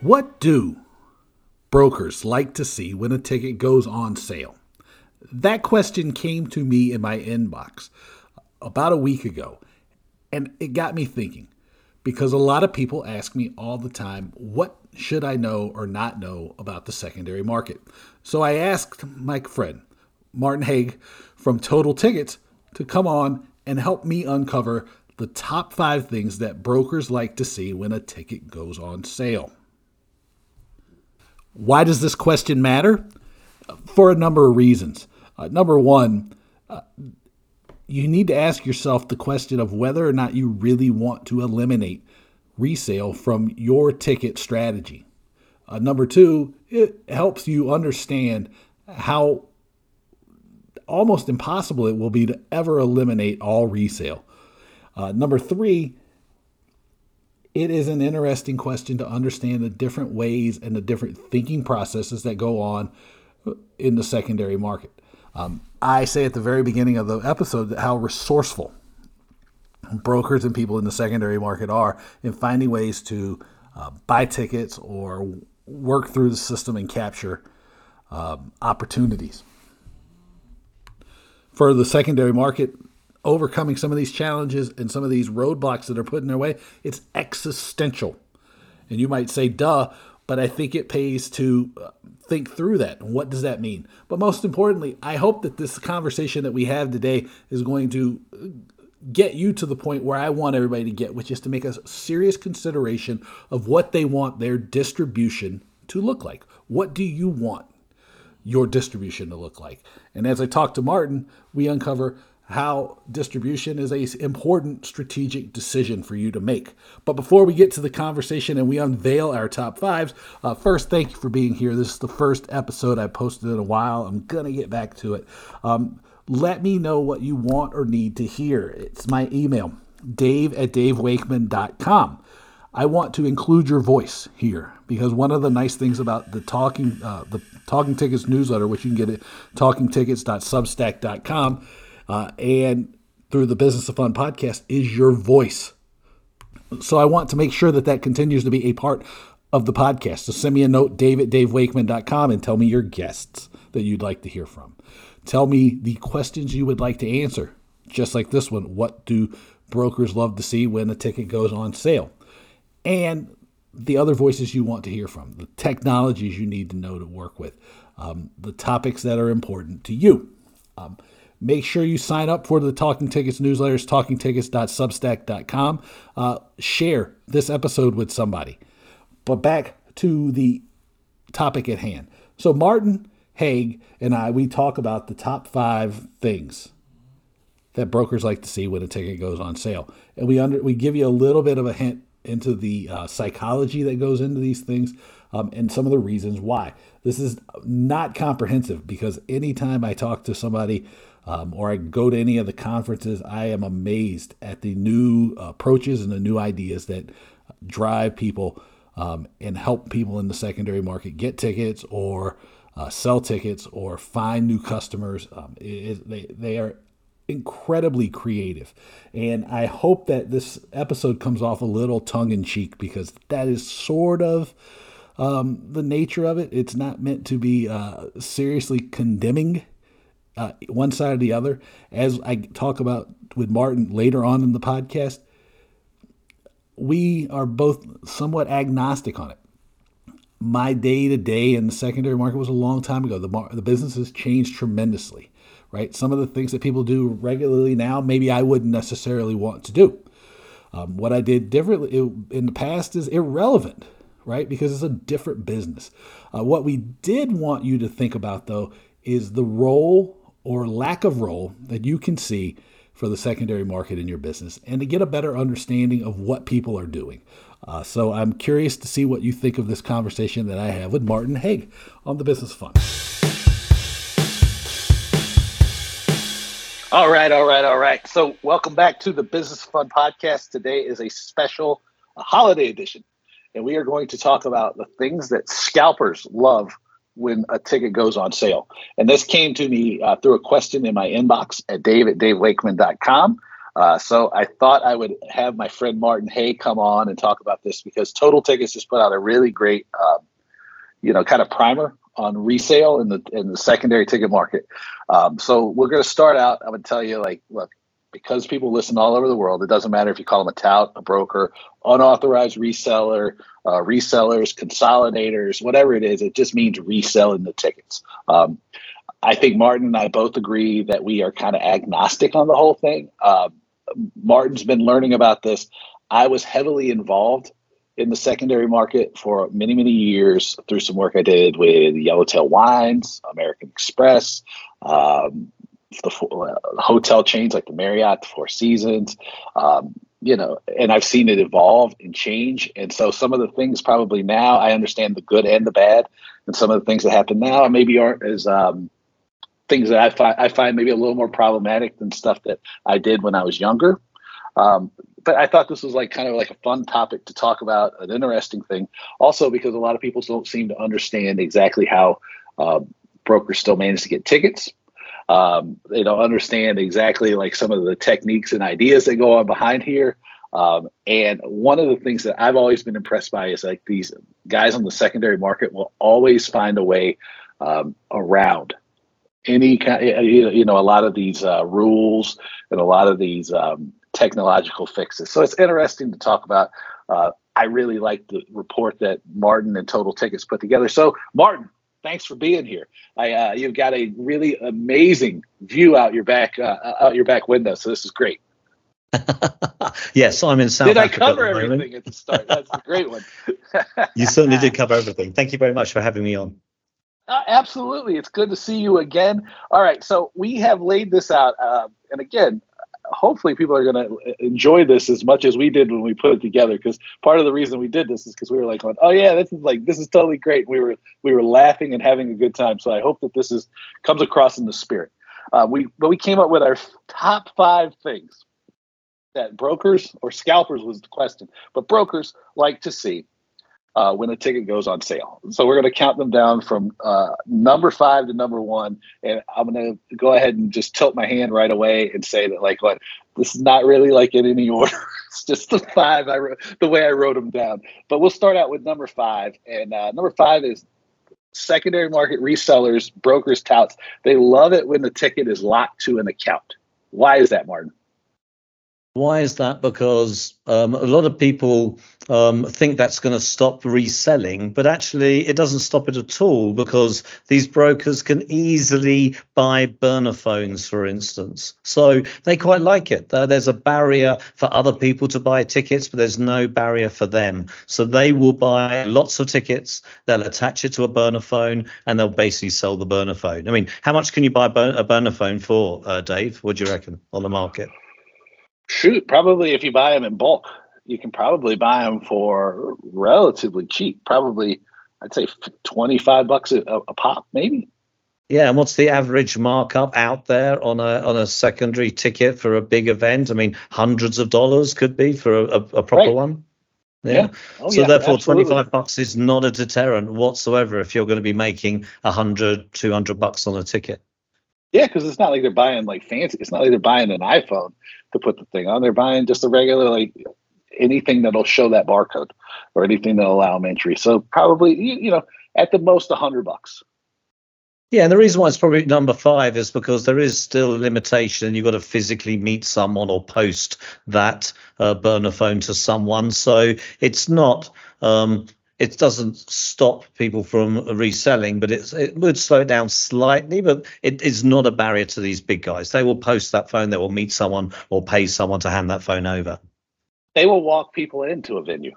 What do brokers like to see when a ticket goes on sale? That question came to me in my inbox about a week ago, and it got me thinking because a lot of people ask me all the time, what should I know or not know about the secondary market? So I asked my friend, Martin Haigh from Total Tickets, to come on and help me uncover the top 5 things that brokers like to see when a ticket goes on sale. Why does this question matter? For a number of reasons. Number one, you need to ask yourself the question of whether or not you really want to eliminate resale from your ticket strategy. Number two, it helps you understand how almost impossible it will be to ever eliminate all resale. Number three, it is an interesting question to understand the different ways and the different thinking processes that go on in the secondary market. I say at the very beginning of the episode that how resourceful brokers and people in the secondary market are in finding ways to buy tickets or work through the system and capture opportunities. For the secondary market, overcoming some of these challenges and some of these roadblocks that are put in their way, it's existential. And you might say, duh, but I think it pays to think through that. And what does that mean? But most importantly, I hope that this conversation that we have today is going to get you to the point where I want everybody to get, which is to make a serious consideration of what they want their distribution to look like. What do you want your distribution to look like? And as I talked to Martin, we uncover how distribution is an important strategic decision for you to make. But before we get to the conversation and we unveil our top fives, first, thank you for being here. This is the first episode I posted in a while. I'm going to get back to it. Let me know what you want or need to hear. It's my email, dave@davewakeman.com. I want to include your voice here because one of the nice things about the Talking Tickets newsletter, which you can get at talkingtickets.substack.com, and through the Business of Fun podcast, is your voice. So I want to make sure that that continues to be a part of the podcast. So send me a note, dave@davewakeman.com, and tell me your guests that you'd like to hear from. Tell me the questions you would like to answer, just like this one. What do brokers love to see when a ticket goes on sale? And the other voices you want to hear from, the technologies you need to know to work with, the topics that are important to you. Make sure you sign up for the Talking Tickets newsletters, talkingtickets.substack.com. Share this episode with somebody. But back to the topic at hand. So Martin Haigh and I, we talk about the top 5 things that brokers like to see when a ticket goes on sale. And we give you a little bit of a hint into the psychology that goes into these things and some of the reasons why. This is not comprehensive because anytime I talk to somebody or I go to any of the conferences, I am amazed at the new approaches and the new ideas that drive people and help people in the secondary market get tickets or sell tickets or find new customers. They are incredibly creative. And I hope that this episode comes off a little tongue in cheek because that is sort of the nature of it. It's not meant to be seriously condemning one side or the other. As I talk about with Martin later on in the podcast, we are both somewhat agnostic on it. My day-to-day in the secondary market was a long time ago. The business has changed tremendously. Right? Some of the things that people do regularly now, maybe I wouldn't necessarily want to do. What I did differently in the past is irrelevant, right? Because it's a different business. What we did want you to think about, though, is the role or lack of role that you can see for the secondary market in your business and to get a better understanding of what people are doing. So I'm curious to see what you think of this conversation that I have with Martin Haigh on the Business Fun. All right. So welcome back to the Business Fun Podcast. Today is a special holiday edition, and we are going to talk about the things that scalpers love when a ticket goes on sale. And this came to me through a question in my inbox at dave@davewakeman.com. So I thought I would have my friend Martin Haigh come on and talk about this, because Total Tickets just put out a really great, kind of primer on resale in the secondary ticket market. So we're going to start out. I would tell you, like, look, because people listen all over the world, it doesn't matter if you call them a tout, a broker, unauthorized reseller, resellers, consolidators, whatever it is, it just means reselling the tickets. I think Martin and I both agree that we are kind of agnostic on the whole thing. Martin's been learning about this. I was heavily involved in the secondary market for many, many years through some work I did with Yellowtail Wines, American Express, the hotel chains like the Marriott, the Four Seasons, and I've seen it evolve and change. And so some of the things probably now I understand the good and the bad, and some of the things that happen now maybe aren't as things that I find maybe a little more problematic than stuff that I did when I was younger. But I thought this was kind of a fun topic to talk about, an interesting thing. Also, because a lot of people don't seem to understand exactly how brokers still manage to get tickets. They don't understand exactly some of the techniques and ideas that go on behind here. And one of the things that I've always been impressed by is these guys on the secondary market will always find a way around any kind, a lot of these rules and a lot of these technological fixes. So it's interesting to talk about. I really like the report that Martin and Total Tickets put together. So Martin, thanks for being here. You've got a really amazing view out your back window, so this is great. Yes, I'm in South Africa. Did I cover everything at the start? That's a great one. You certainly did cover everything. Thank you very much for having me on. Absolutely. It's good to see you again. All right, so we have laid this out, and again, hopefully people are going to enjoy this as much as we did when we put it together, because part of the reason we did this is because we were going, oh yeah, this is totally great. We were laughing and having a good time. So I hope that this comes across in the spirit. But we came up with our top 5 things that brokers, or scalpers was the question, but brokers like to see when a ticket goes on sale. So we're going to count them down from number 5 to number 1. And I'm going to go ahead and just tilt my hand right away and say that this is not really in any order. It's just the 5 I wrote, the way I wrote them down. But we'll start out with number 5. And number 5 is secondary market resellers, brokers, touts. They love it when the ticket is locked to an account. Why is that, Martin? Why is that? Because a lot of people think that's going to stop reselling, but actually it doesn't stop it at all, because these brokers can easily buy burner phones, for instance. So they quite like it. There's a barrier for other people to buy tickets, but there's no barrier for them. So they will buy lots of tickets. They'll attach it to a burner phone and they'll basically sell the burner phone. I mean, how much can you buy a burner phone for, Dave? What do you reckon on the market? Shoot, probably if you buy them in bulk, you can probably buy them for relatively cheap. Probably, I'd say $25 a pop, maybe. Yeah, and what's the average markup out there on a secondary ticket for a big event? I mean, hundreds of dollars could be for a proper one. Yeah. Oh, so yeah, therefore, absolutely. $25 is not a deterrent whatsoever if you're going to be making $100, $200 on a ticket. Yeah, because it's not they're buying fancy. It's not they're buying an iPhone to put the thing on. They're buying just a regular anything that'll show that barcode or anything that'll allow them entry. So probably at the most $100. Yeah, and the reason why it's probably number 5 is because there is still a limitation. You've got to physically meet someone or post that burner phone to someone. So it's not. It doesn't stop people from reselling, but it would slow it down slightly, but it is not a barrier to these big guys. They will post that phone, they will meet someone or pay someone to hand that phone over. They will walk people into a venue.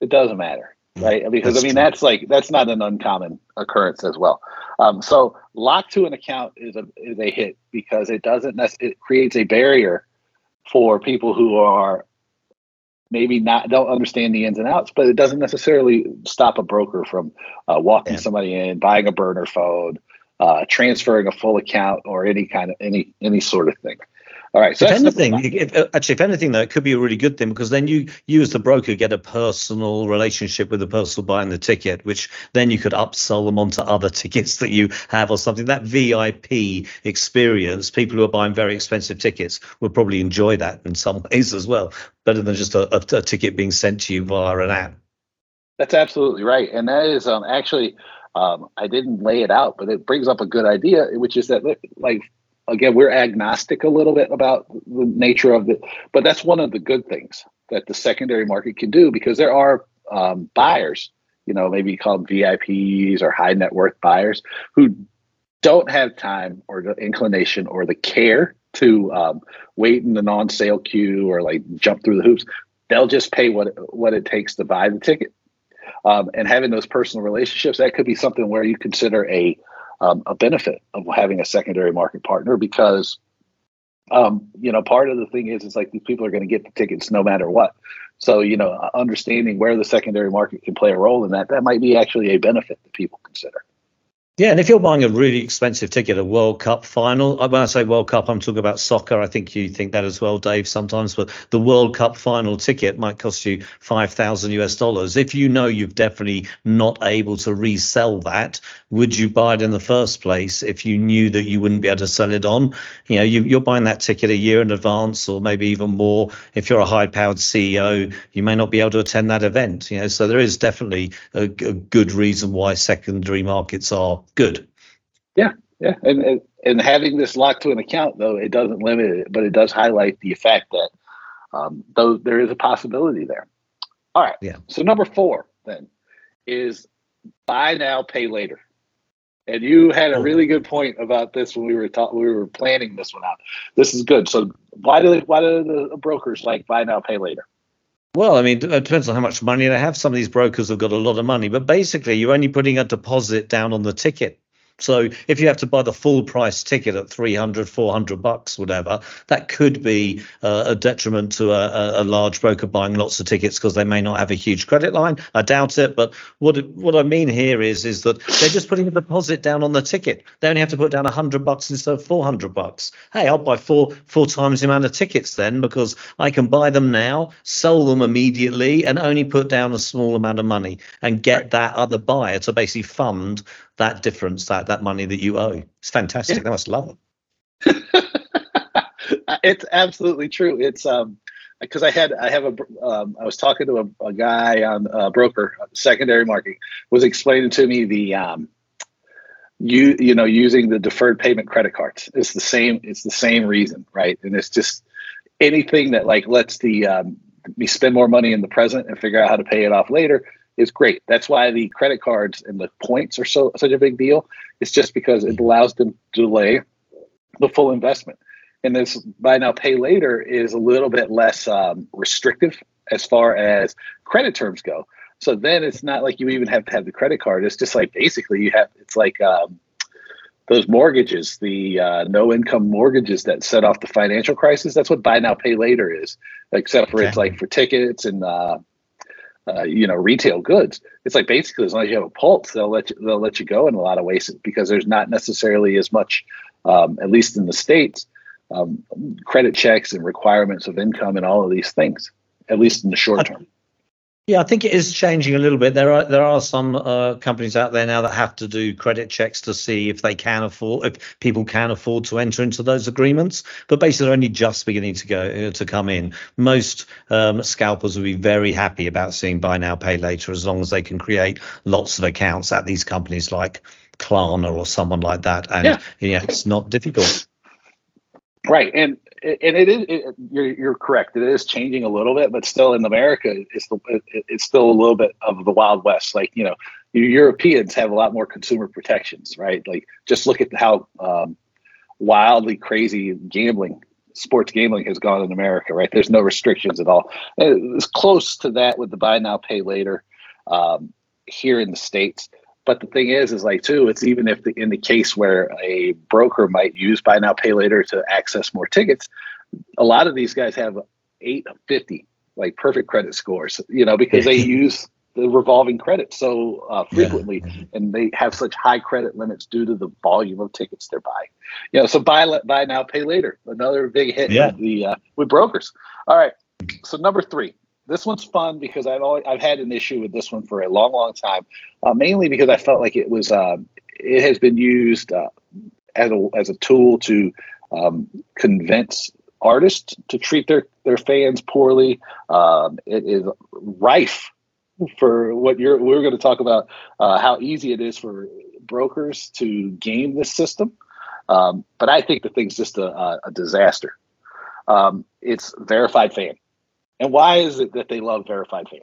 It doesn't matter, right? Because that's not an uncommon occurrence as well. So lock to an account is a hit, because it creates a barrier for people who are maybe don't understand the ins and outs, but it doesn't necessarily stop a broker from walking somebody in, buying a burner phone, transferring a full account, or any sort of thing. All right. So if anything, though, it could be a really good thing, because then you as the broker get a personal relationship with the person buying the ticket, which then you could upsell them onto other tickets that you have or something. That VIP experience, people who are buying very expensive tickets would probably enjoy that in some ways as well, better than just a ticket being sent to you via an app. That's absolutely right. And that is actually, I didn't lay it out, but it brings up a good idea, which is that, like, again, we're agnostic a little bit about the nature of it, but that's one of the good things that the secondary market can do, because there are buyers, maybe called VIPs or high net worth buyers, who don't have time or the inclination or the care to wait in the non-sale queue or like jump through the hoops. They'll just pay what it takes to buy the ticket. And having those personal relationships, that could be something where you consider a benefit of having a secondary market partner, because part of the thing is, it's like these people are going to get the tickets no matter what. So understanding where the secondary market can play a role in that might be actually a benefit that people consider. Yeah, and if you're buying a really expensive ticket, a World Cup final, when I say World Cup, I'm talking about soccer. I think you think that as well, Dave, sometimes, but the World Cup final ticket might cost you $5,000 US. If you've definitely not able to resell that, would you buy it in the first place if you knew that you wouldn't be able to sell it on? You're buying that ticket a year in advance, or maybe even more. If you're a high-powered CEO, you may not be able to attend that event. So there is definitely a good reason why secondary markets are good. Yeah. And having this locked to an account, though, it doesn't limit it, but it does highlight the fact that though there is a possibility there. All right. Yeah. So number 4 then is buy now, pay later. And you had a really good point about this when we were planning this one out. This is good. So why do the brokers like buy now, pay later? Well, it depends on how much money they have. Some of these brokers have got a lot of money, but basically you're only putting a deposit down on the ticket. So if you have to buy the full price ticket at $300, $400, whatever, that could be a detriment to a large broker buying lots of tickets, because they may not have a huge credit line. I doubt it. But what I mean here is that they're just putting a deposit down on the ticket. They only have to put down $100 instead of $400. Hey, I'll buy four times the amount of tickets then, because I can buy them now, sell them immediately, and only put down a small amount of money and get that other buyer to basically fund that difference, that money that you owe. It's fantastic. Yeah. They must love it. It's absolutely true. It's because I was talking to a guy on a broker, secondary market, was explaining to me the using the deferred payment credit cards. It's the same reason, right? And it's just anything that like lets the me spend more money in the present and figure out how to pay it off later is great. That's why the credit cards and the points are such a big deal. It's just because it allows them to delay the full investment. And this buy now, pay later is a little bit less restrictive as far as credit terms go. So then it's not like you even have to have the credit card. It's just like basically it's like those mortgages, the no income mortgages that set off the financial crisis. That's what buy now, pay later is, except for it's like for tickets and retail goods. It's like basically as long as you have a pulse, they'll let you go in a lot of ways, because there's not necessarily as much, at least in the States, credit checks and requirements of income and all of these things, at least in the short term. Yeah, I think it is changing a little bit. There are some companies out there now that have to do credit checks to see if they can afford, if people can afford to enter into those agreements. But basically, they're only just beginning to come in. Most scalpers will be very happy about seeing buy now, pay later, as long as they can create lots of accounts at these companies like Klarna or someone like that. And it's not difficult. Right. And it is. You're correct. It is changing a little bit, but still in America, it's still a little bit of the Wild West. Like Europeans have a lot more consumer protections, right? Like just look at how wildly crazy sports gambling has gone in America, right? There's no restrictions at all. It's close to that with the buy now, pay later here in the States. But the thing is like too, it's even if in the case where a broker might use buy now, pay later to access more tickets, a lot of these guys have 850, like perfect credit scores, because they use the revolving credit so frequently, and they have such high credit limits due to the volume of tickets they're buying. You know, so buy now, pay later. Another big hit with brokers. All right, so number three. This one's fun because I've had an issue with this one for a long, long time, mainly because I felt like it has been used as a tool to convince artists to treat their fans poorly. It is rife for what we're going to talk about, how easy it is for brokers to game this system. But I think the thing's just a disaster. It's verified fan. And why is it that they love verified fan?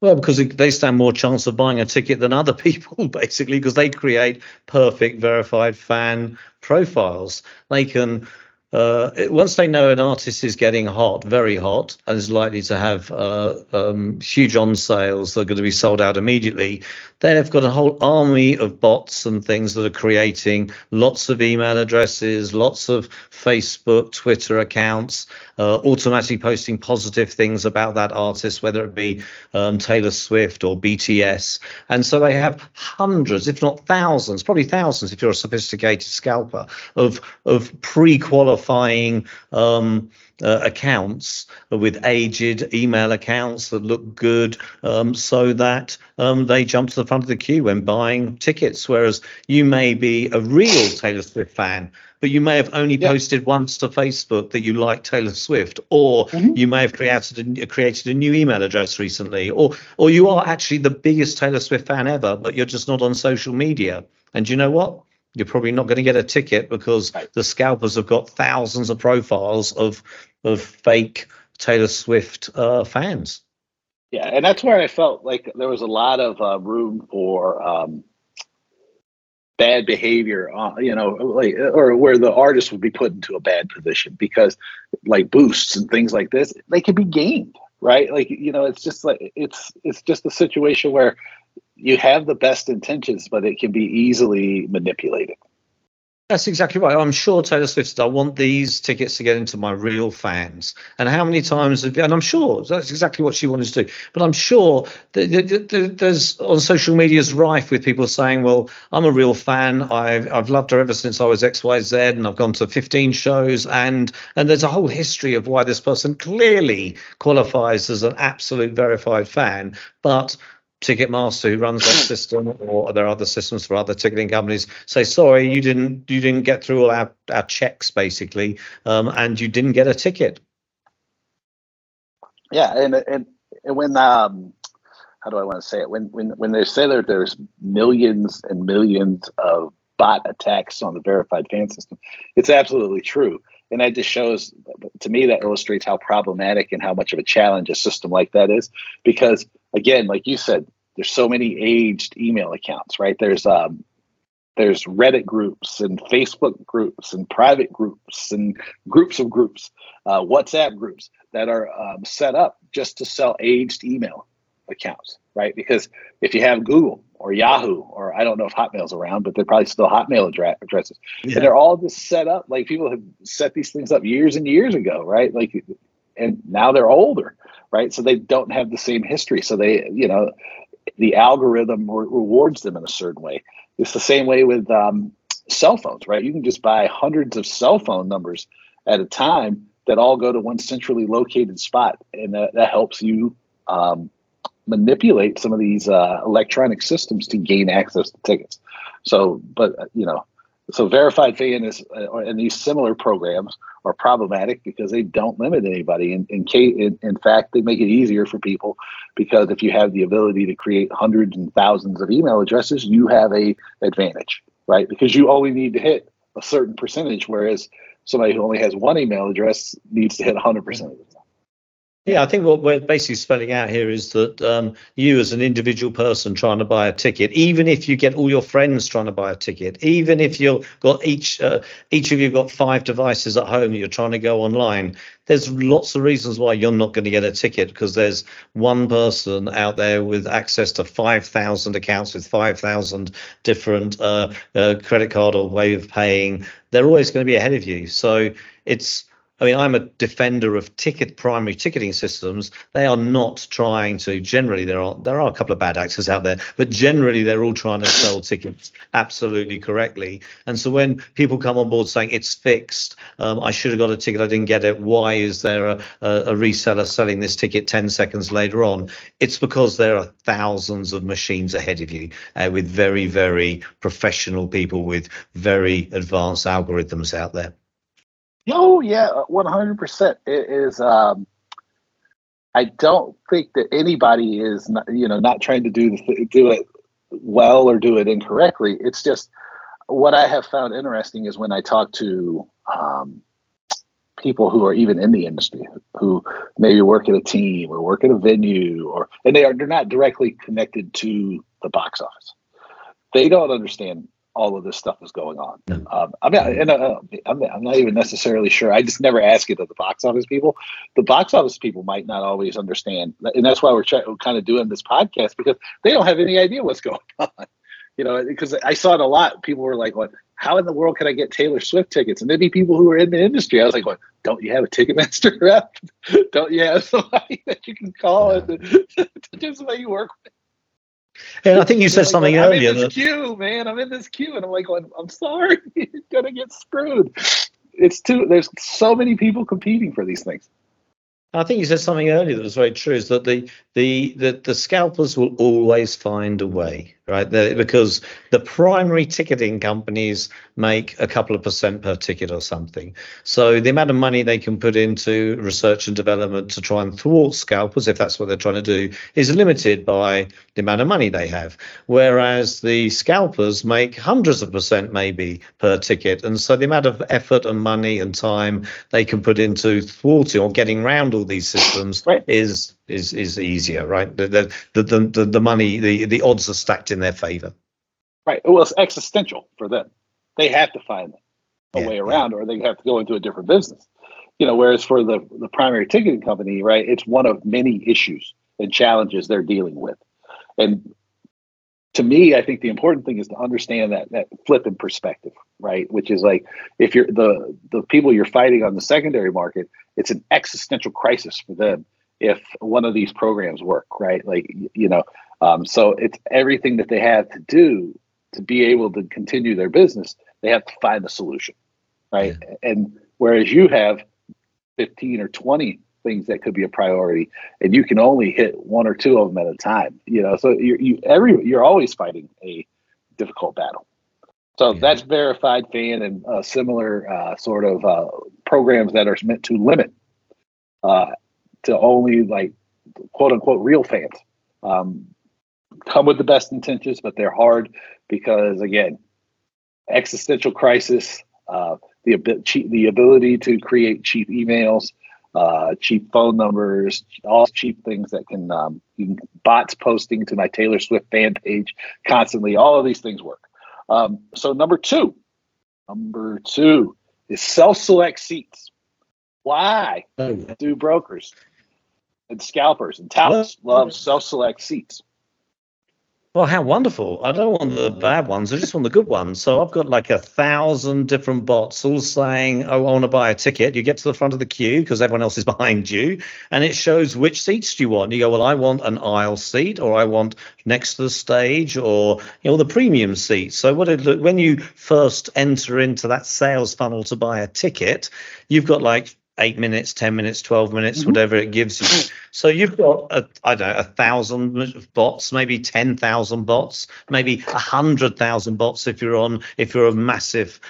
Well, because they stand more chance of buying a ticket than other people, basically, because they create perfect verified fan profiles. They can, once they know an artist is getting hot, very hot, and is likely to have huge on sales that are going to be sold out immediately, then they've got a whole army of bots and things that are creating lots of email addresses, lots of Facebook, Twitter accounts, automatically posting positive things about that artist, whether it be Taylor Swift or BTS. And so they have hundreds, if not thousands, probably thousands if you're a sophisticated scalper, of pre-qualifying accounts with aged email accounts that look good, so that they jump to the front of the queue when buying tickets. Whereas you may be a real Taylor Swift fan, but you may have only posted once to Facebook that you like Taylor Swift, or you may have created a new email address recently, or you are actually the biggest Taylor Swift fan ever, but you're just not on social media. And you know what? You're probably not going to get a ticket because the scalpers have got thousands of profiles of fake Taylor Swift fans. Yeah, and that's where I felt like there was a lot of room for bad behavior, or where the artist would be put into a bad position, because like boosts and things like this, they can be gamed, right? Like, it's just like it's just a situation where you have the best intentions, but it can be easily manipulated. That's exactly right. I'm sure Taylor Swift said, I want these tickets to get into my real fans. And how many times have you, and I'm sure that's exactly what she wanted to do. But I'm sure that there's on social media is rife with people saying, well, I'm a real fan. I've loved her ever since I was XYZ, and I've gone to 15 shows. And there's a whole history of why this person clearly qualifies as an absolute verified fan. But Ticketmaster, who runs that system, or there are other systems for other ticketing companies, say, sorry, you didn't get through all our checks, basically, and you didn't get a ticket. Yeah, and when how do I want to say it? When they say that there's millions and millions of bot attacks on the verified fan system, it's absolutely true. And that just shows, to me, that illustrates how problematic and how much of a challenge a system like that is. Because, again, like you said, there's so many aged email accounts, right? There's Reddit groups and Facebook groups and private groups and groups of groups, WhatsApp groups that are set up just to sell aged email accounts, right? Because if you have Google or Yahoo, or I don't know if Hotmail's around, but they're probably still Hotmail addresses. Yeah. And they're all just set up, like people have set these things up years and years ago, right? Like, and now they're older, right? So they don't have the same history. So they, the algorithm rewards them in a certain way. It's the same way with cell phones, right? You can just buy hundreds of cell phone numbers at a time that all go to one centrally located spot. And that helps you manipulate some of these electronic systems to gain access to tickets. So, so verified fan is, and these similar programs are problematic because they don't limit anybody. In fact, they make it easier for people, because if you have the ability to create hundreds and thousands of email addresses, you have a advantage, right? Because you only need to hit a certain percentage, whereas somebody who only has one email address needs to hit 100% of it. Yeah, I think what we're basically spelling out here is that you as an individual person trying to buy a ticket, even if you get all your friends trying to buy a ticket, even if you've got each of you got 5 devices at home that you're trying to go online, there's lots of reasons why you're not going to get a ticket, because there's one person out there with access to 5,000 accounts with 5,000 different credit card or way of paying. They're always going to be ahead of you. So it's I mean, I'm a defender of primary ticketing systems. They are not trying to, generally, there are a couple of bad actors out there, but generally they're all trying to sell tickets absolutely correctly. And so when people come on board saying it's fixed, I should have got a ticket, I didn't get it, why is there a reseller selling this ticket 10 seconds later on? It's because there are thousands of machines ahead of you with very, very professional people with very advanced algorithms out there. Oh, yeah, 100%. It is. I don't think that anybody is, not trying to do it well or do it incorrectly. It's just what I have found interesting is when I talk to people who are even in the industry, who maybe work at a team or work at a venue, and they're not directly connected to the box office. They don't understand all of this stuff is going on. I'm not even necessarily sure. I just never ask it of the box office people. The box office people might not always understand, and that's why we're kind of doing this podcast, because they don't have any idea what's going on. Because I saw it a lot. People were like, "What? How in the world can I get Taylor Swift tickets?" And there'd be people who were in the industry. I was like, "What? Don't you have a Ticketmaster rep? Don't you have somebody that you can call to do something you work with?" And I think you said something earlier. I'm in this queue, and I'm like, I'm sorry, you're gonna get screwed. There's so many people competing for these things. I think you said something earlier that was very true, is that the scalpers will always find a way, right? Because the primary ticketing companies make a couple of percent per ticket or something. So the amount of money they can put into research and development to try and thwart scalpers, if that's what they're trying to do, is limited by the amount of money they have. Whereas the scalpers make hundreds of percent maybe per ticket. And so the amount of effort and money and time they can put into thwarting or getting around all these systems is easier, right? The money, the odds are stacked in their favor. Right. Well, it's existential for them. They have to find a way around, or they have to go into a different business. Whereas for the primary ticketing company, right, it's one of many issues and challenges they're dealing with. And to me, I think the important thing is to understand that flip in perspective, right? Which is like, if you're the people you're fighting on the secondary market, it's an existential crisis for them if one of these programs work, right? So it's everything that they have to do to be able to continue their business. They have to find a solution, right? Yeah. And whereas you have 15 or 20 things that could be a priority, and you can only hit one or two of them at a time, so you're always fighting a difficult battle. So that's Verified Fan and similar sort of programs that are meant to limit to only, like, quote unquote real fans. Come with the best intentions, but they're hard because, again, existential crisis, the ability to create cheap emails, cheap phone numbers, all cheap things that can, bots posting to my Taylor Swift fan page constantly. All of these things work. So number two is self-select seats. Why do brokers and scalpers and touts love self-select seats? Well, how wonderful. I don't want the bad ones. I just want the good ones. So I've got like 1,000 different bots all saying, oh, I want to buy a ticket. You get to the front of the queue because everyone else is behind you, and it shows which seats do you want. You go, well, I want an aisle seat, or I want next to the stage, or the premium seat. So when you first enter into that sales funnel to buy a ticket, you've got like 8 minutes, 10 minutes, 12 minutes, whatever it gives you. So you've got, 1,000 bots, maybe 10,000 bots, maybe 100,000 bots if you're a massive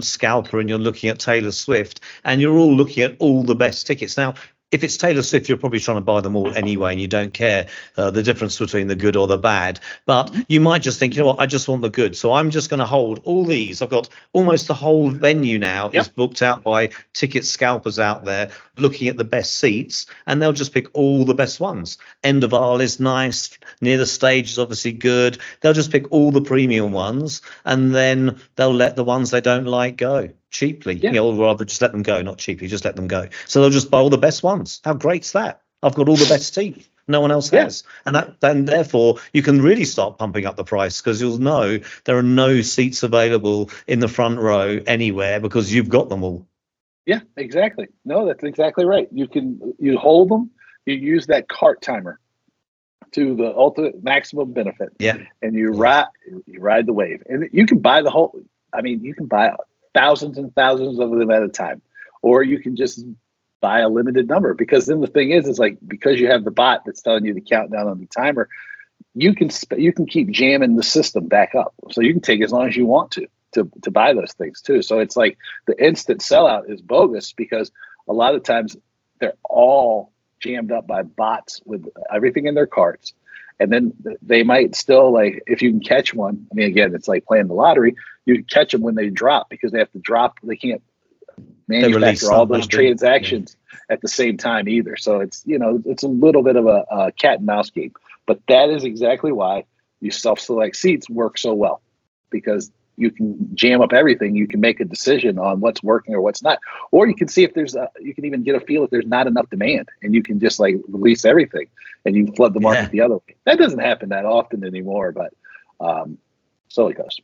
scalper and you're looking at Taylor Swift, and you're all looking at all the best tickets. Now, if it's Taylor Swift, you're probably trying to buy them all anyway, and you don't care the difference between the good or the bad. But you might just think, what, I just want the good. So I'm just going to hold all these. I've got almost the whole venue now is booked out by ticket scalpers out there looking at the best seats, and they'll just pick all the best ones. End of aisle is nice. Near the stage is obviously good. They'll just pick all the premium ones, and then they'll let the ones they don't like go. Cheaply, or rather just let them go, not cheaply, just let them go. So they'll just buy all the best ones. How great's that? I've got all the best teeth. No one else has. And then therefore you can really start pumping up the price, because you'll know there are no seats available in the front row anywhere because you've got them all. Yeah, exactly. No, that's exactly right. You hold them. You use that cart timer to the ultimate maximum benefit. Yeah. And you ride the wave, and you can buy the whole. I mean, you can buy thousands and thousands of them at a time, or you can just buy a limited number, because then the thing is, it's like, because you have the bot that's telling you the countdown on the timer, you can keep jamming the system back up. So you can take as long as you want to buy those things too. So it's like the instant sellout is bogus, because a lot of times they're all jammed up by bots with everything in their carts. And then they might still, like, if you can catch one, I mean, again, it's like playing the lottery. You catch them when they drop, because they have to drop. They can't manufacture all those transactions at the same time either. So it's, it's a little bit of a cat and mouse game. But that is exactly why these self-select seats work so well, because you can jam up everything. You can make a decision on what's working or what's not, or you can see if there's you can even get a feel if there's not enough demand, and you can just like release everything and you flood the market the other way. That doesn't happen that often anymore, but so it goes.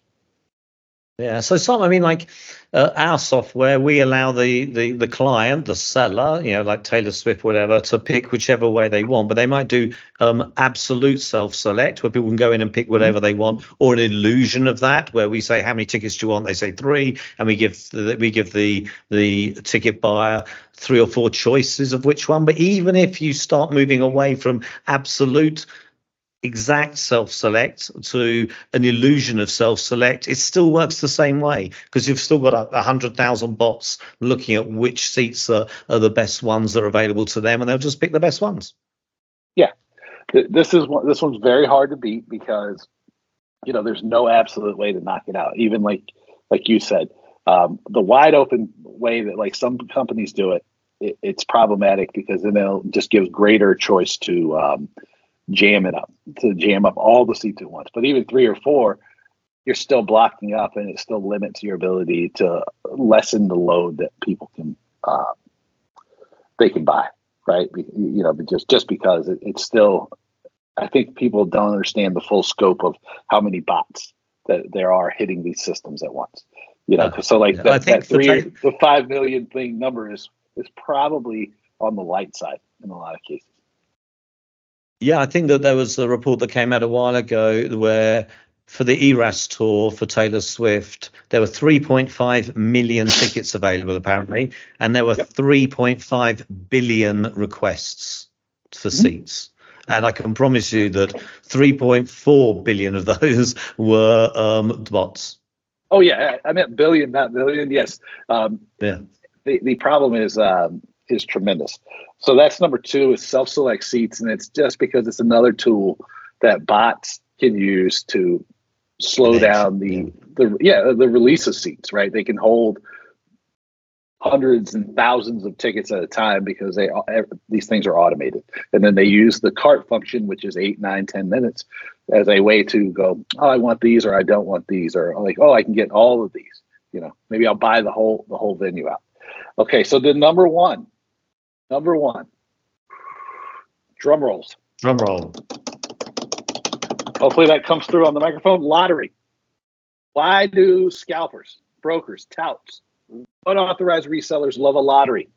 Yeah. So some, I mean, like our software, we allow the client, the seller, like Taylor Swift, whatever, to pick whichever way they want. But they might do absolute self-select, where people can go in and pick whatever they want, or an illusion of that, where we say, how many tickets do you want? They say 3, and we give the ticket buyer 3 or 4 choices of which one. But even if you start moving away from absolute exact self-select to an illusion of self-select, it still works the same way, because you've still got 100,000 bots looking at which seats are the best ones that are available to them, and they'll just pick the best ones. Yeah, this one's very hard to beat, because there's no absolute way to knock it out. Even like you said, the wide open way that like some companies do it, it's problematic, because then they'll just give greater choice to jam up all the seats at once. But even 3 or 4, you're still blocking up, and it still limits your ability to lessen the load that people can they can buy, right? Just because it's still, I think people don't understand the full scope of how many bots that there are hitting these systems at once. That 3 to 5 million thing number is probably on the light side in a lot of cases. Yeah, I think that there was a report that came out a while ago where for the Eras tour for Taylor Swift, there were 3.5 million tickets available, apparently, and there were 3.5 billion requests for seats. And I can promise you that 3.4 billion of those were bots. Oh, yeah. I meant billion, not million. Yes. The problem is tremendous. So that's number 2 is self-select seats. And it's just because it's another tool that bots can use to slow down the release of seats, right? They can hold hundreds and thousands of tickets at a time, because these things are automated. And then they use the cart function, which is 8, 9, 10 minutes, as a way to go, oh, I want these, or I don't want these, or like, oh, I can get all of these, maybe I'll buy the whole venue out. Okay. So the number one, drum roll. Hopefully that comes through on the microphone. Lottery. Why do scalpers, brokers, touts, unauthorized resellers love a lottery?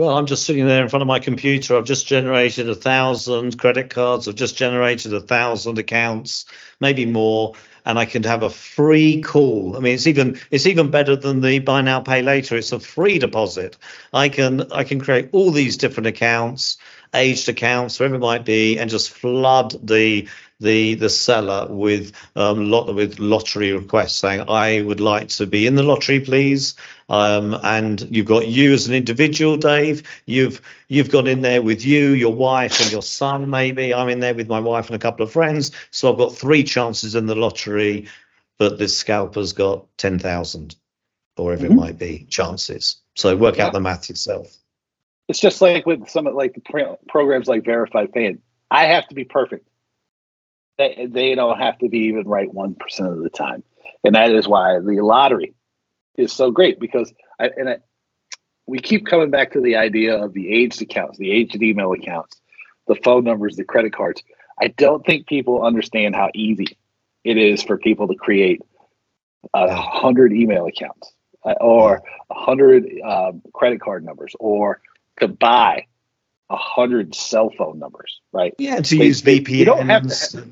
Well, I'm just sitting there in front of my computer. I've just generated 1,000 credit cards. I've just generated 1,000 accounts, maybe more, and I can have a free call. I mean, it's even better than the buy now, pay later. It's a free deposit. I can create all these different accounts, aged accounts, whatever it might be, and just flood the seller with lottery requests saying, I would like to be in the lottery, please. And you've got you as an individual, Dave. You've got in there with you, your wife, and your son, maybe. I'm in there with my wife and a couple of friends. So I've got 3 chances in the lottery, but this scalper's got 10,000 or whatever it might be chances. So work out the math yourself. It's just like with some of like the programs like Verified Fan. I have to be perfect. They don't have to be even right 1% of the time. And that is why the lottery is so great, because we keep coming back to the idea of the aged accounts, the aged email accounts, the phone numbers, the credit cards. I don't think people understand how easy it is for people to create 100 email accounts, or 100 credit card numbers, or to buy 100 cell phone numbers, right? Yeah, to use VPNs. You don't have to have,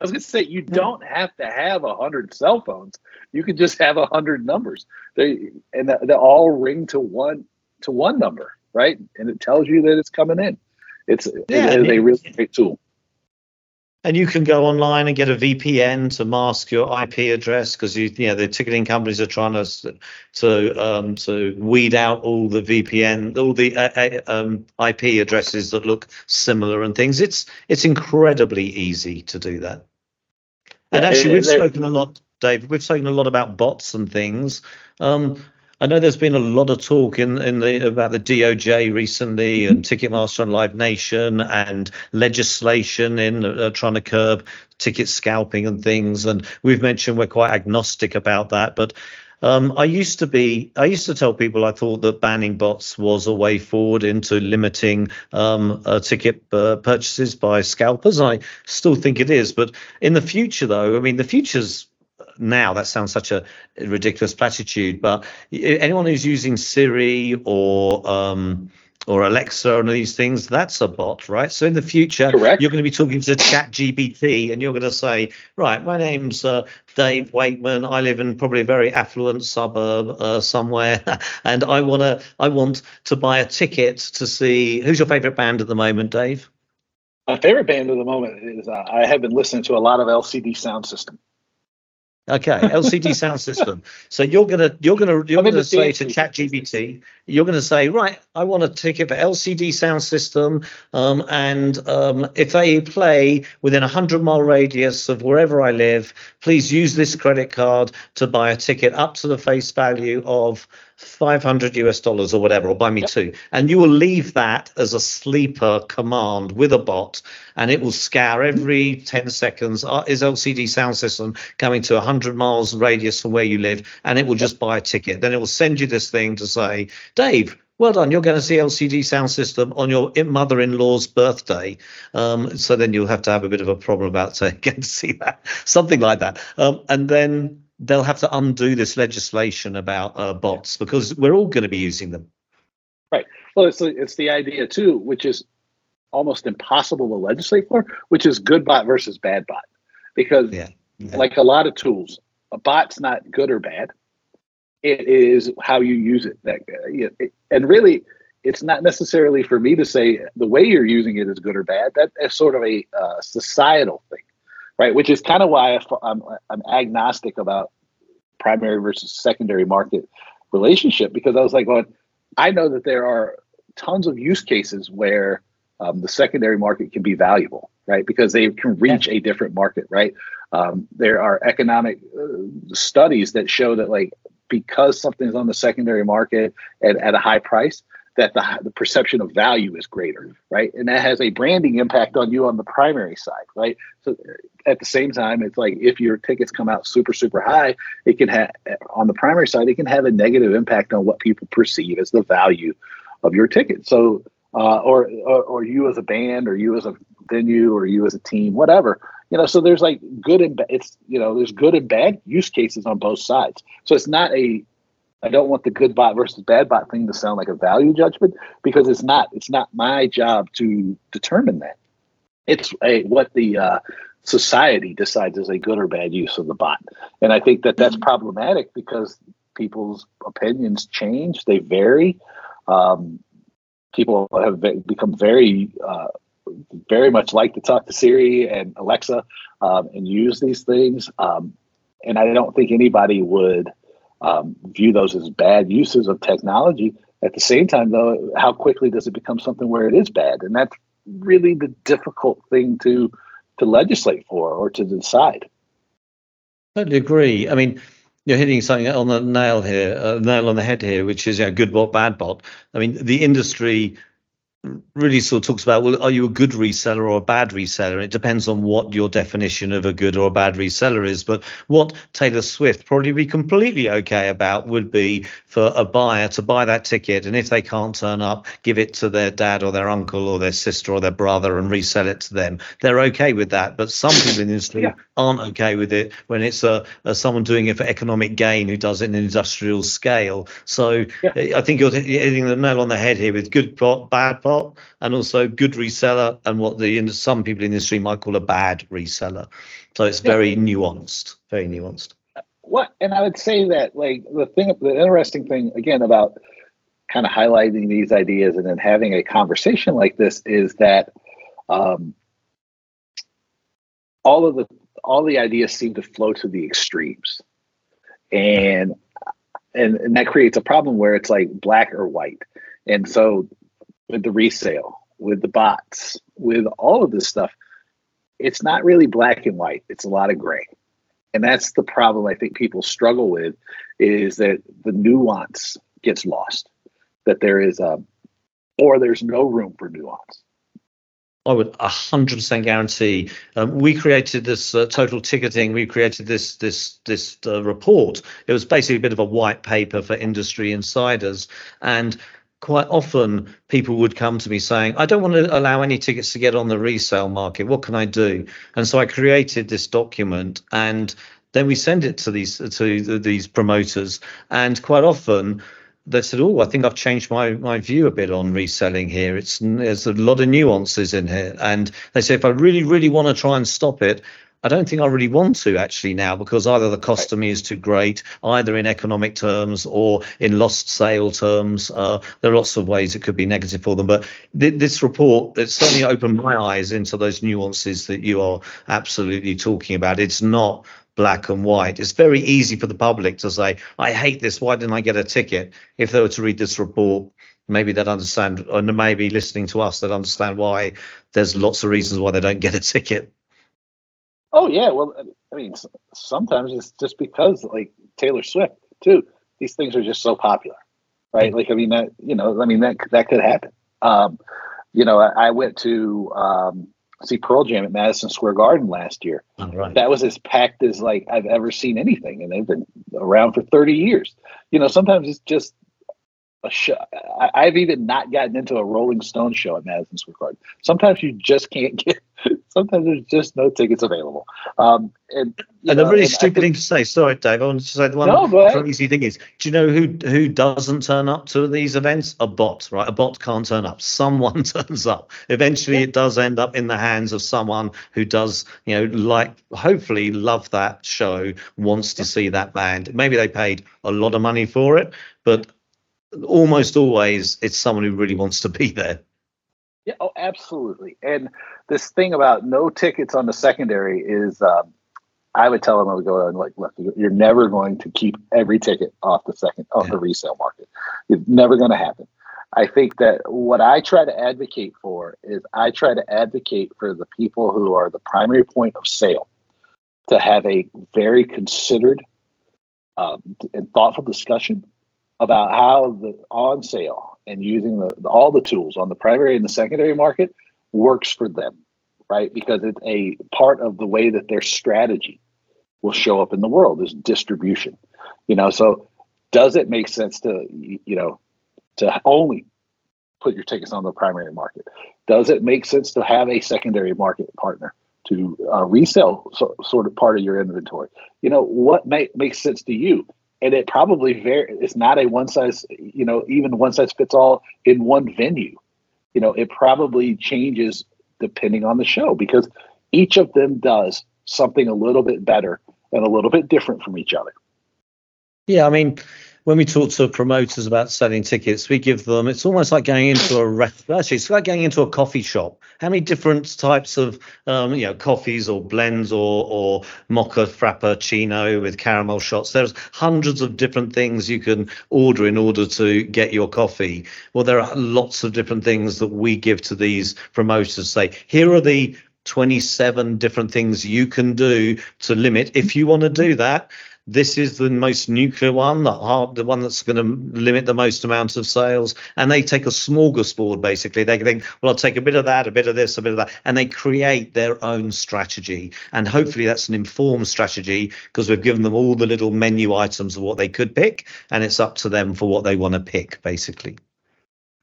I was going to say, you don't have to have 100 cell phones. You could just have 100 numbers. They all ring to one number, right? And it tells you that it's coming in. It is a really great tool. And you can go online and get a VPN to mask your IP address, because the ticketing companies are trying to weed out all the VPN, all the IP addresses that look similar and things. It's incredibly easy to do that. And actually, we've spoken a lot, Dave. We've spoken a lot about bots and things. I know there's been a lot of talk about the DOJ recently, and Ticketmaster and Live Nation, and legislation in trying to curb ticket scalping and things. And we've mentioned we're quite agnostic about that. But I used to tell people I thought that banning bots was a way forward into limiting ticket purchases by scalpers. I still think it is. But in the future, though, I mean, the future's now. That sounds such a ridiculous platitude, but anyone who's using Siri or Alexa or these things, that's a bot, right? So in the future, correct, you're going to be talking to ChatGPT, and you're going to say, right, my name's Dave Wakeman. I live in probably a very affluent suburb somewhere, and I want to buy a ticket to see, who's your favorite band at the moment, Dave? My favorite band at the moment is I have been listening to a lot of LCD Soundsystem. Okay, LCD sound system. So you're gonna say to ChatGPT, you're gonna say, right, I want a ticket for LCD sound system, and if they play within 100-mile radius of wherever I live, please use this credit card to buy a ticket up to the face value of $500 or whatever, or buy me two. And you will leave that as a sleeper command with a bot, and it will scour every 10 seconds. Is LCD sound system coming to 100 miles radius from where you live? And it will just buy a ticket. Then it will send you this thing to say, Dave, well done, you're going to see LCD sound system on your mother-in-law's birthday. So then you'll have to have a bit of a problem about saying, get to see that, something like that. And then they'll have to undo this legislation about bots, because we're all going to be using them. Right. Well, it's the idea, too, which is almost impossible to legislate for, which is good bot versus bad bot. Because like a lot of tools, a bot's not good or bad. It is how you use it. And really, it's not necessarily for me to say the way you're using it is good or bad. That is sort of a societal thing. Right, which is kind of why I'm agnostic about primary versus secondary market relationship, because I was like, well, I know that there are tons of use cases where the secondary market can be valuable, right? Because they can reach a different market, right? There are economic studies that show that, like, because something's on the secondary market at a high price, that the perception of value is greater, right? And that has a branding impact on you on the primary side, right? So at the same time, it's like if your tickets come out super, super high, it can have, on the primary side, it can have a negative impact on what people perceive as the value of your ticket. So, or you as a band, or you as a venue, or you as a team, whatever, so there's like good and there's good and bad use cases on both sides. So it's not I don't want the good bot versus bad bot thing to sound like a value judgment, because it's not my job to determine that. It's what the society decides is a good or bad use of the bot. And I think that that's problematic, because people's opinions change. They vary. People have become very, very much like to talk to Siri and Alexa and use these things. And I don't think anybody would view those as bad uses of technology. At the same time, though, how quickly does it become something where it is bad? And that's really the difficult thing to legislate for or to decide. I totally agree. I mean, you're hitting something on the nail on the head here, which is, good bot, bad bot. I mean, the industry really sort of talks about, well, are you a good reseller or a bad reseller? It depends on what your definition of a good or a bad reseller is. But what Taylor Swift probably be completely okay about would be for a buyer to buy that ticket, and if they can't turn up, give it to their dad or their uncle or their sister or their brother and resell it to them. They're okay with that. But some people in the industry aren't okay with it when it's someone doing it for economic gain who does it in an industrial scale. So I think you're hitting the nail on the head here with good pot, bad pot, and also good reseller and what some people in the industry might call a bad reseller. So it's very nuanced, very nuanced. And I would say that, like, the interesting thing, again, about kind of highlighting these ideas and then having a conversation like this is that all the ideas seem to flow to the extremes. And that creates a problem where it's like black or white. And so with the resale, with the bots, with all of this stuff, it's not really black and white. It's a lot of gray. And that's the problem I think people struggle with, is that the nuance gets lost, that there is or there's no room for nuance. I would 100% guarantee. We created this total ticketing. We created this report. It was basically a bit of a white paper for industry insiders. And quite often people would come to me saying, I don't want to allow any tickets to get on the resale market. What can I do? And so I created this document, and then we send it to these promoters. And quite often they said, I think I've changed my view a bit on reselling here. There's a lot of nuances in here. And they say, if I really, really want to try and stop it, I don't think I really want to actually now, because either the cost to me is too great, either in economic terms or in lost sale terms. There are lots of ways it could be negative for them. But this report, it certainly opened my eyes into those nuances that you are absolutely talking about. It's not black and white. It's very easy for the public to say, I hate this. Why didn't I get a ticket? If they were to read this report, maybe they'd understand, or maybe listening to us, they'd understand why there's lots of reasons why they don't get a ticket. Oh, yeah. Well, I mean, sometimes it's just because, like, Taylor Swift, too, these things are just so popular, right? Like, I mean, that could happen. I went to see Pearl Jam at Madison Square Garden last year. Oh, right. That was as packed as, like, I've ever seen anything, and they've been around for 30 years. You know, sometimes it's just a show. I've even not gotten into a Rolling Stone show at Madison Square Garden. Sometimes you just can't get. Sometimes there's just no tickets available. Stupid thing to say. Sorry, Dave. I want to say crazy thing is, do you know who doesn't turn up to these events? A bot, right? A bot can't turn up. Someone turns up. Eventually, it does end up in the hands of someone who does, hopefully love that show, wants to see that band. Maybe they paid a lot of money for it, but almost always it's someone who really wants to be there. Yeah, oh, absolutely. And this thing about no tickets on the secondary is, I would tell them, I would go, like, look, you're never going to keep every ticket off the resale market. It's never going to happen. I think that what I try to advocate for is the people who are the primary point of sale to have a very considered and thoughtful discussion about how the on sale and using all the tools on the primary and the secondary market works for them, right? Because it's a part of the way that their strategy will show up in the world is distribution. So does it make sense to, to only put your tickets on the primary market? Does it make sense to have a secondary market partner to resell sort of part of your inventory? What makes sense to you? And it probably it's not a one size, even one size fits all in one venue. It probably changes depending on the show, because each of them does something a little bit better and a little bit different from each other. Yeah, I mean, when we talk to promoters about selling tickets, we give them, it's almost like going into it's like going into a coffee shop. How many different types of, coffees or blends or mocha frappuccino with caramel shots? There's hundreds of different things you can order in order to get your coffee. Well, there are lots of different things that we give to these promoters. Say, here are the 27 different things you can do to limit, if you want to do that. this is the most nuclear one, the one that's going to limit the most amount of sales. And they take a smorgasbord, basically. They think, well, I'll take a bit of that, a bit of this, a bit of that. And they create their own strategy. And hopefully that's an informed strategy, because we've given them all the little menu items of what they could pick. And it's up to them for what they want to pick, basically.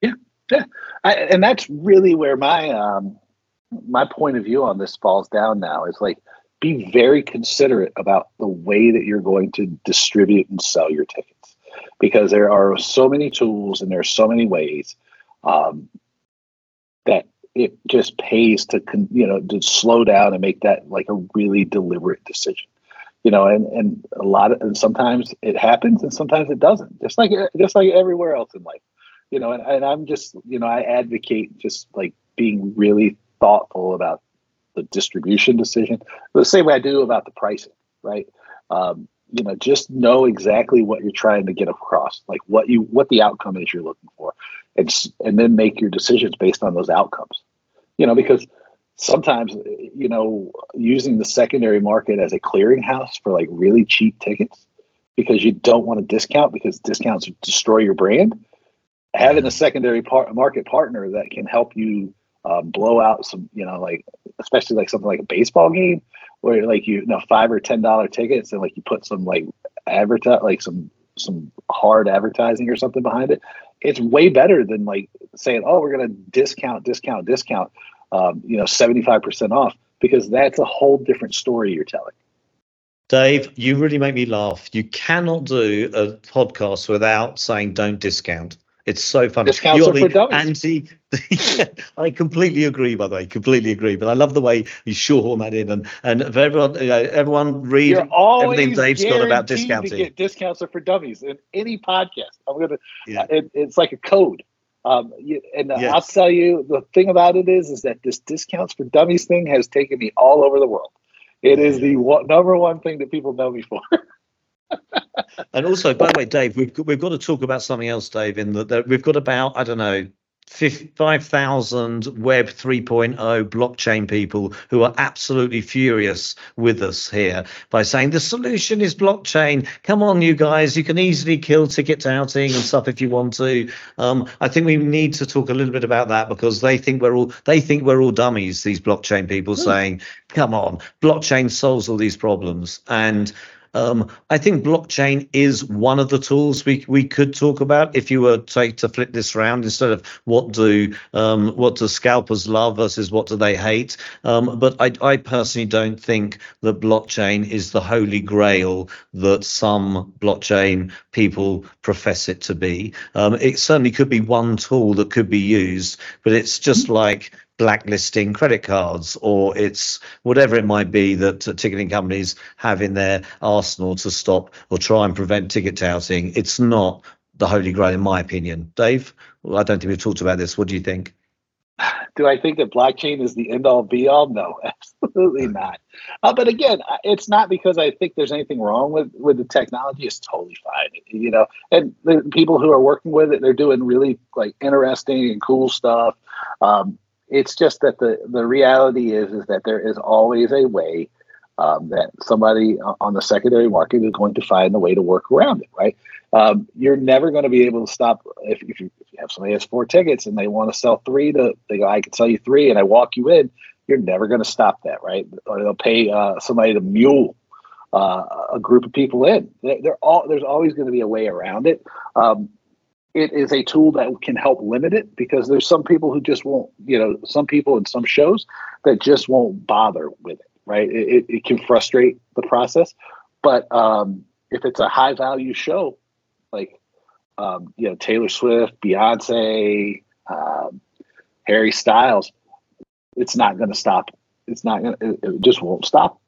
Yeah. Yeah. And that's really where my point of view on this falls down now, is like, be very considerate about the way that you're going to distribute and sell your tickets, because there are so many tools and there are so many ways that it just pays to, to slow down and make that like a really deliberate decision, and a lot of, and sometimes it happens and sometimes it doesn't, just like everywhere else in life, and I'm just, I advocate just like being really thoughtful about the distribution decision, the same way I do about the pricing, right? Just know exactly what you're trying to get across, like what the outcome is you're looking for, and then make your decisions based on those outcomes. Because sometimes, using the secondary market as a clearinghouse for like really cheap tickets, because you don't want to discount, because discounts destroy your brand. Having a secondary market partner that can help you blow out some, especially like something like a baseball game, where like $5 or $10 tickets, and like you put some like some hard advertising or something behind it. It's way better than like saying, oh, we're gonna discount, 75% off, because that's a whole different story you're telling. Dave, you really make me laugh. You cannot do a podcast without saying don't discount. It's so funny. You're the anti. I completely agree. By the way, completely agree. But I love the way you shoehorn that in, and if everyone, everyone read everything Dave's got about discounting. To get Discounts Are for Dummies in any podcast. I'm gonna. Yeah. It's like a code. Yes. I'll tell you, the thing about it is that this Discounts for Dummies thing has taken me all over the world. It is the number one thing that people know me for. And also, by the way, Dave, we've got to talk about something else, Dave, in that we've got about, 5,000 Web 3.0 blockchain people who are absolutely furious with us here by saying the solution is blockchain. Come on, you guys, you can easily kill ticket touting and stuff if you want to. I think we need to talk a little bit about that, because they think we're all dummies. These blockchain people saying, "Come on, blockchain solves all these problems," and I think blockchain is one of the tools we could talk about if you were to flip this around. Instead of what do scalpers love versus what do they hate. But I personally don't think that blockchain is the holy grail that some blockchain people profess it to be. It certainly could be one tool that could be used, but it's just like blacklisting credit cards, or it's whatever it might be that ticketing companies have in their arsenal to stop or try and prevent ticket touting. It's not the holy grail, in my opinion. Dave, well, I don't think we've talked about this. What do you think? Do I think that blockchain is the end all be all? No, absolutely not. But again, it's not because I think there's anything wrong with the technology. It's totally fine, and the people who are working with it, they're doing really like interesting and cool stuff. It's just that the reality is that there is always a way that somebody on the secondary market is going to find a way to work around it, right? You're never going to be able to stop if you have somebody who has 4 tickets and they want to sell 3. They go, I can sell you 3, and I walk you in. You're never going to stop that, right? Or they'll pay somebody to mule a group of people in. There's always going to be a way around it. It is a tool that can help limit it, because there's some people who just won't, some people in some shows that just won't bother with it, right? It can frustrate the process. But if it's a high value show, like, Taylor Swift, Beyonce, Harry Styles, it's not going to stop. It just won't stop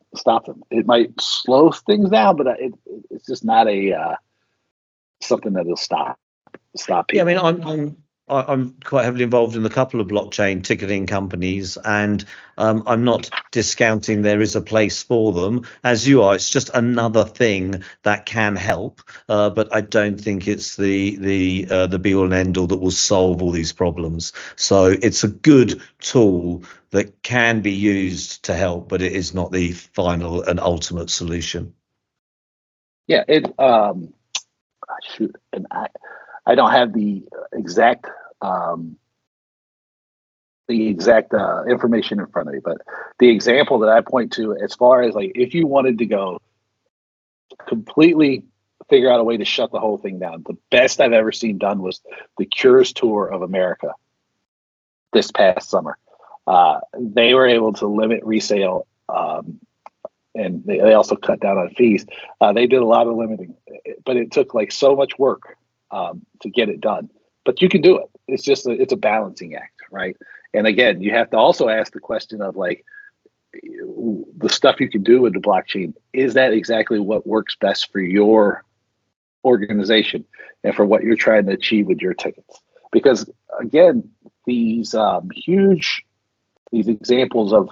them. It might slow things down, but it's just not something that will stop. Yeah, I'm quite heavily involved in a couple of blockchain ticketing companies, and I'm not discounting there is a place for them, as you are. It's just another thing that can help, but I don't think it's the be all and end all that will solve all these problems. So it's a good tool that can be used to help, but it is not the final and ultimate solution. Yeah, it. Shoot, and I don't have the exact information in front of me, but the example that I point to, as far as like if you wanted to go completely figure out a way to shut the whole thing down, the best I've ever seen done was the Cures Tour of America this past summer. They were able to limit resale, and they also cut down on fees. They did a lot of limiting, but it took like so much work to get it done. But you can do it. It's just it's a balancing act, right? And again, you have to also ask the question of like the stuff you can do with the blockchain. Is that exactly what works best for your organization and for what you're trying to achieve with your tickets? Because again, these huge examples of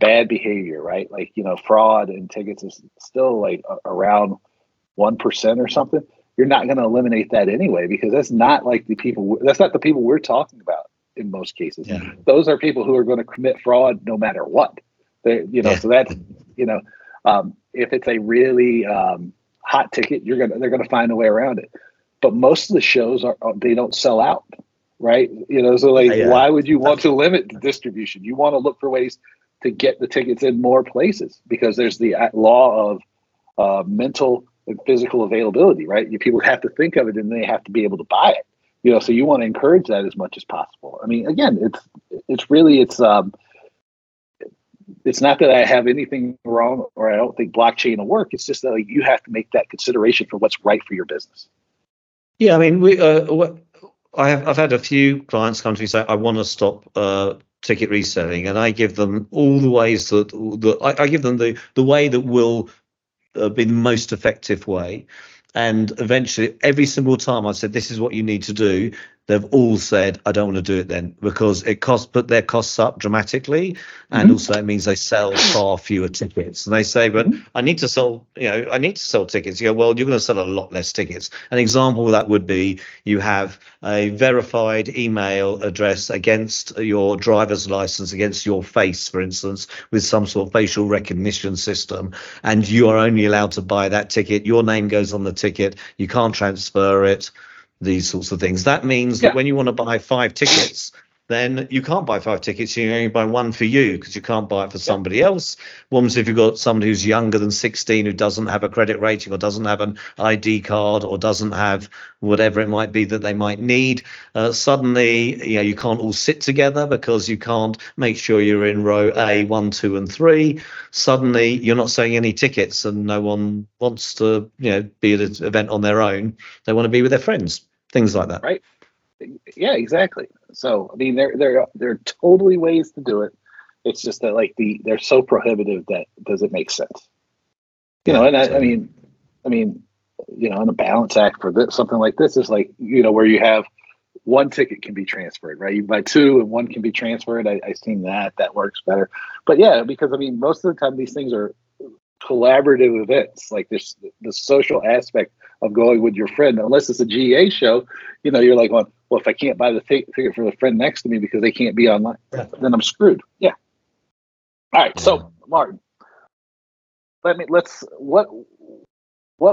bad behavior, right? Like, you know, fraud and tickets is still like around 1% or something. You're not going to eliminate that anyway, because that's not the people we're talking about in most cases. Yeah. Those are people who are going to commit fraud no matter what. So that's, if it's a really hot ticket, they're going to find a way around it. But most of the shows they don't sell out, right? Why would you want to limit the distribution? You want to look for ways to get the tickets in more places, because there's the law of mental and physical availability, right? People have to think of it and they have to be able to buy it. So you want to encourage that as much as possible. I mean, again, it's not that I have anything wrong or I don't think blockchain will work. It's just that like, you have to make that consideration for what's right for your business. Yeah, I mean, I've had a few clients come to me say, I want to stop ticket reselling, and I give them all the ways the way that will be the most effective way. And eventually, every single time I said, this is what you need to do, they've all said, I don't want to do it then, because it put their costs up dramatically. And also it means they sell far fewer tickets. And they say, but I need to sell tickets. You go, well, you're going to sell a lot less tickets. An example of that would be you have a verified email address against your driver's license, against your face, for instance, with some sort of facial recognition system. And you are only allowed to buy that ticket. Your name goes on the ticket. You can't transfer it. These sorts of things. That means that when you want to buy 5 tickets, then you can't buy 5 tickets. You only buy one for you, because you can't buy it for somebody else. One's if you've got somebody who's younger than 16, who doesn't have a credit rating or doesn't have an ID card or doesn't have whatever it might be that they might need. Suddenly, you can't all sit together because you can't make sure you're in row A, 1, 2, and 3. Suddenly, you're not selling any tickets, and no one wants to, be at an event on their own. They want to be with their friends. Things like that, right? Yeah, exactly. So I mean, there are totally ways to do it. It's just that like they're so prohibitive that doesn't make sense. On a balance act for this, something like this is like where you have one ticket can be transferred, right? You buy 2 and 1 can be transferred. I've seen that works better. But yeah, because I mean, most of the time these things are collaborative events, like this the social aspect of going with your friend. Unless it's a GA show, you're like, well, if I can't buy the ticket for the friend next to me because they can't be online, then I'm screwed. Yeah. All right. So Martin, what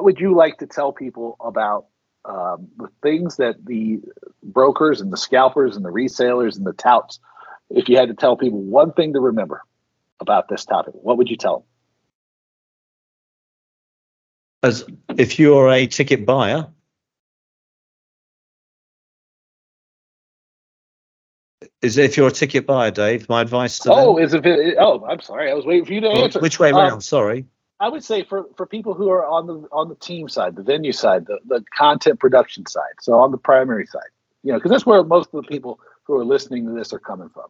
would you like to tell people about the things that the brokers and the scalpers and the resellers and the touts, if you had to tell people one thing to remember about this topic, what would you tell them? As if you're a ticket buyer, Dave, my advice to them. I'm sorry, I was waiting for you to answer. Which way around? Sorry. I would say for people who are on the team side, the venue side, the content production side, so on the primary side, because that's where most of the people who are listening to this are coming from.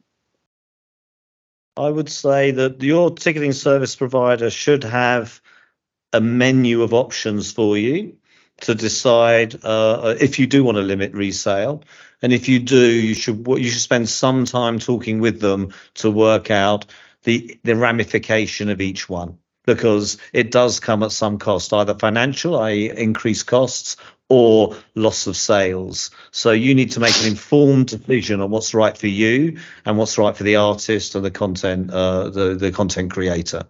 I would say that your ticketing service provider should have a menu of options for you to decide if you do want to limit resale, and if you do, you should spend some time talking with them to work out the ramification of each one, because it does come at some cost, either financial, i.e. increased costs, or loss of sales. So you need to make an informed decision on what's right for you and what's right for the artist and the content creator.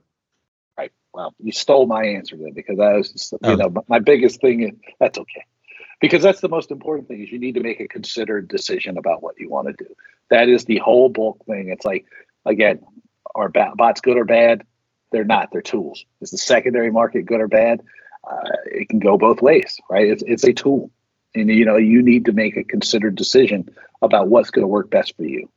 Well, you stole my answer then, because I was just, you know, my biggest thing is, that's okay. Because that's the most important thing, is you need to make a considered decision about what you want to do. That is the whole bulk thing. It's like, again, are bots good or bad? They're not. They're tools. Is the secondary market good or bad? It can go both ways, right? It's a tool. And, you know, you need to make a considered decision about what's going to work best for you.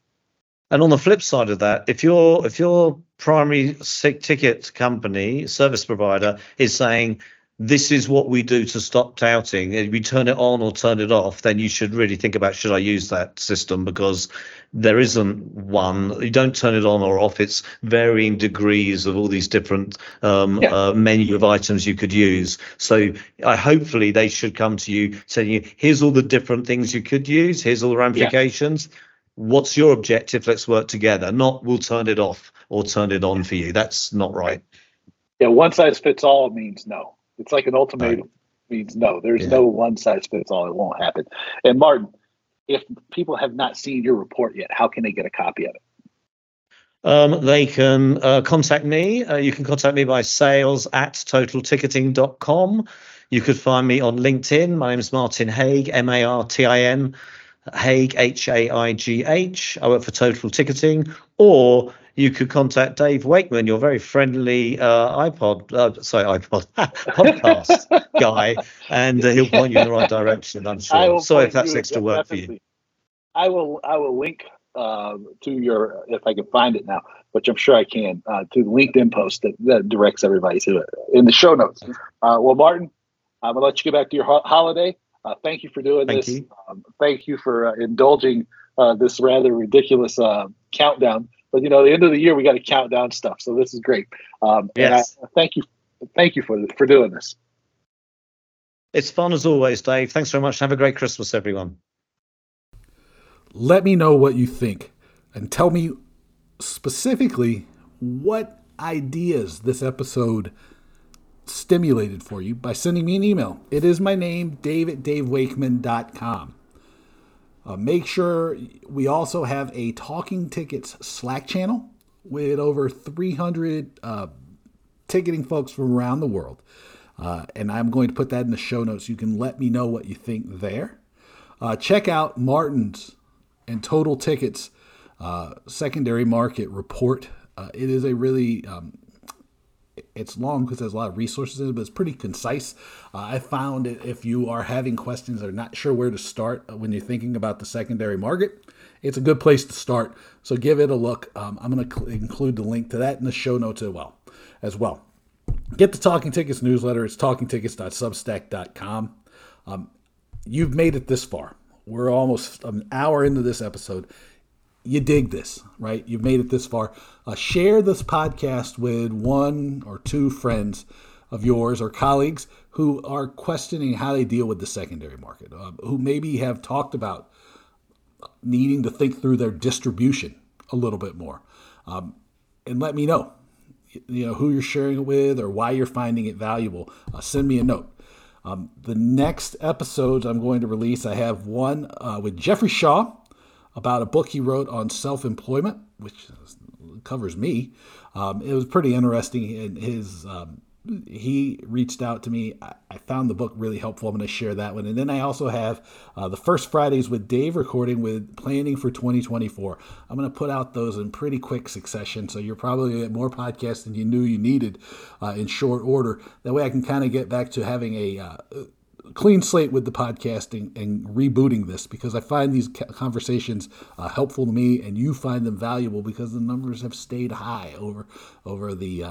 And on the flip side of that, if your primary ticket company, service provider, is saying, this is what we do to stop touting, and we turn it on or turn it off, then you should really think about, should I use that system? Because there isn't one. You don't turn it on or off. It's varying degrees of all these different menu of items you could use. So hopefully they should come to you telling you, here's all the different things you could use. Here's all the ramifications. Yeah. What's your objective? Let's work together. Not we'll turn it off or turn it on for you. That's not right. Yeah, one size fits all means no. It's like an ultimatum means no. There's no one size fits all. It won't happen. And Martin, if people have not seen your report yet, how can they get a copy of it? They can contact me. You can contact me by sales@totalticketing.com. You could find me on LinkedIn. My name is Martin Haigh, Martin. Haigh, Haigh. I work for Total Ticketing. Or you could contact Dave Wakeman, your very friendly iPod podcast guy, and he'll point you in the right direction, I'm sure. Sorry if that's extra work for you. I will link to your, if I can find it now, which I'm sure I can, to the LinkedIn post that directs everybody to it in the show notes. Well, Martin, I'm going to let you get back to your holiday. Thank you for doing this. Thank you for indulging this rather ridiculous countdown. But, you know, at the end of the year, we got to count down stuff. So this is great. Yes. And thank you for doing this. It's fun as always, Dave. Thanks very much. Have a great Christmas, everyone. Let me know what you think, and tell me specifically what ideas this episode stimulated for you by sending me an email. It is my name, Dave@DaveWakeman.com. Make sure we also have a Talking Tickets Slack channel with over 300 ticketing folks from around the world. And I'm going to put that in the show notes. You can let me know what you think there. Check out Martin's and Total Tickets secondary market report. It is a really... it's long because there's a lot of resources in it, but it's pretty concise. I found that if you are having questions or not sure where to start when you're thinking about the secondary market, it's a good place to start. So give it a look. I'm going to include the link to that in the show notes as well. Get the Talking Tickets newsletter. It's talkingtickets.substack.com. You've made it this far. We're almost an hour into this episode. You dig this, right? You've made it this far. Share this podcast with one or two friends of yours or colleagues who are questioning how they deal with the secondary market, who maybe have talked about needing to think through their distribution a little bit more. And let me know, you know, who you're sharing it with or why you're finding it valuable. Send me a note. The next episodes I'm going to release, I have one with Jeffrey Shaw about a book he wrote on self-employment, which covers me. It was pretty interesting. And he reached out to me. I found the book really helpful. I'm going to share that one. And then I also have the First Fridays with Dave recording with planning for 2024. I'm going to put out those in pretty quick succession. So you're probably going to get more podcasts than you knew you needed in short order. That way I can kind of get back to having a... clean slate with the podcasting and rebooting this, because I find these conversations helpful to me, and you find them valuable because the numbers have stayed high over the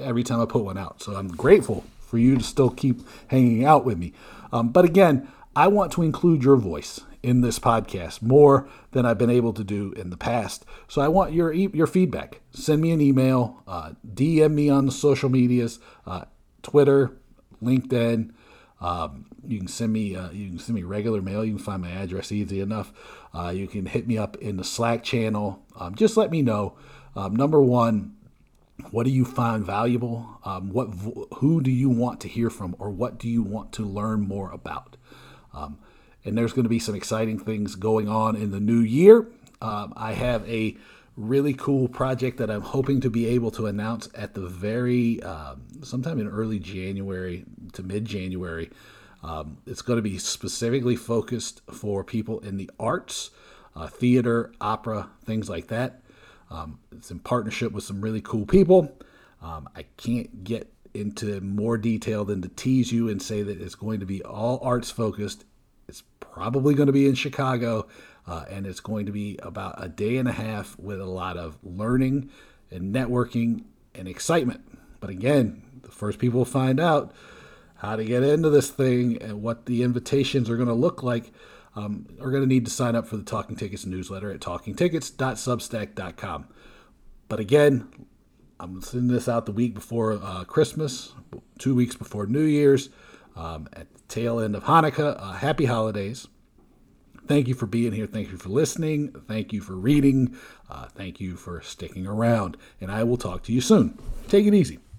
every time I put one out. So I'm grateful for you to still keep hanging out with me. But again, I want to include your voice in this podcast more than I've been able to do in the past. So I want your feedback. Send me an email, DM me on the social medias, Twitter, LinkedIn. You can send me regular mail. You can find my address easy enough. You can hit me up in the Slack channel. Just let me know. Number one, what do you find valuable? Who do you want to hear from, or what do you want to learn more about? And there's going to be some exciting things going on in the new year. I have a really cool project that I'm hoping to be able to announce at the very, sometime in early January to mid-January. It's going to be specifically focused for people in the arts, theater, opera, things like that. It's in partnership with some really cool people. I can't get into more detail than to tease you and say that it's going to be all arts focused. It's probably going to be in Chicago, and it's going to be about a day and a half with a lot of learning and networking and excitement. But again, the first people will find out how to get into this thing and what the invitations are going to look like are going to need to sign up for the Talking Tickets newsletter at talkingtickets.substack.com. But again, I'm sending this out the week before Christmas, 2 weeks before New Year's, at the tail end of Hanukkah. Happy holidays. Thank you for being here. Thank you for listening. Thank you for reading. Thank you for sticking around. And I will talk to you soon. Take it easy.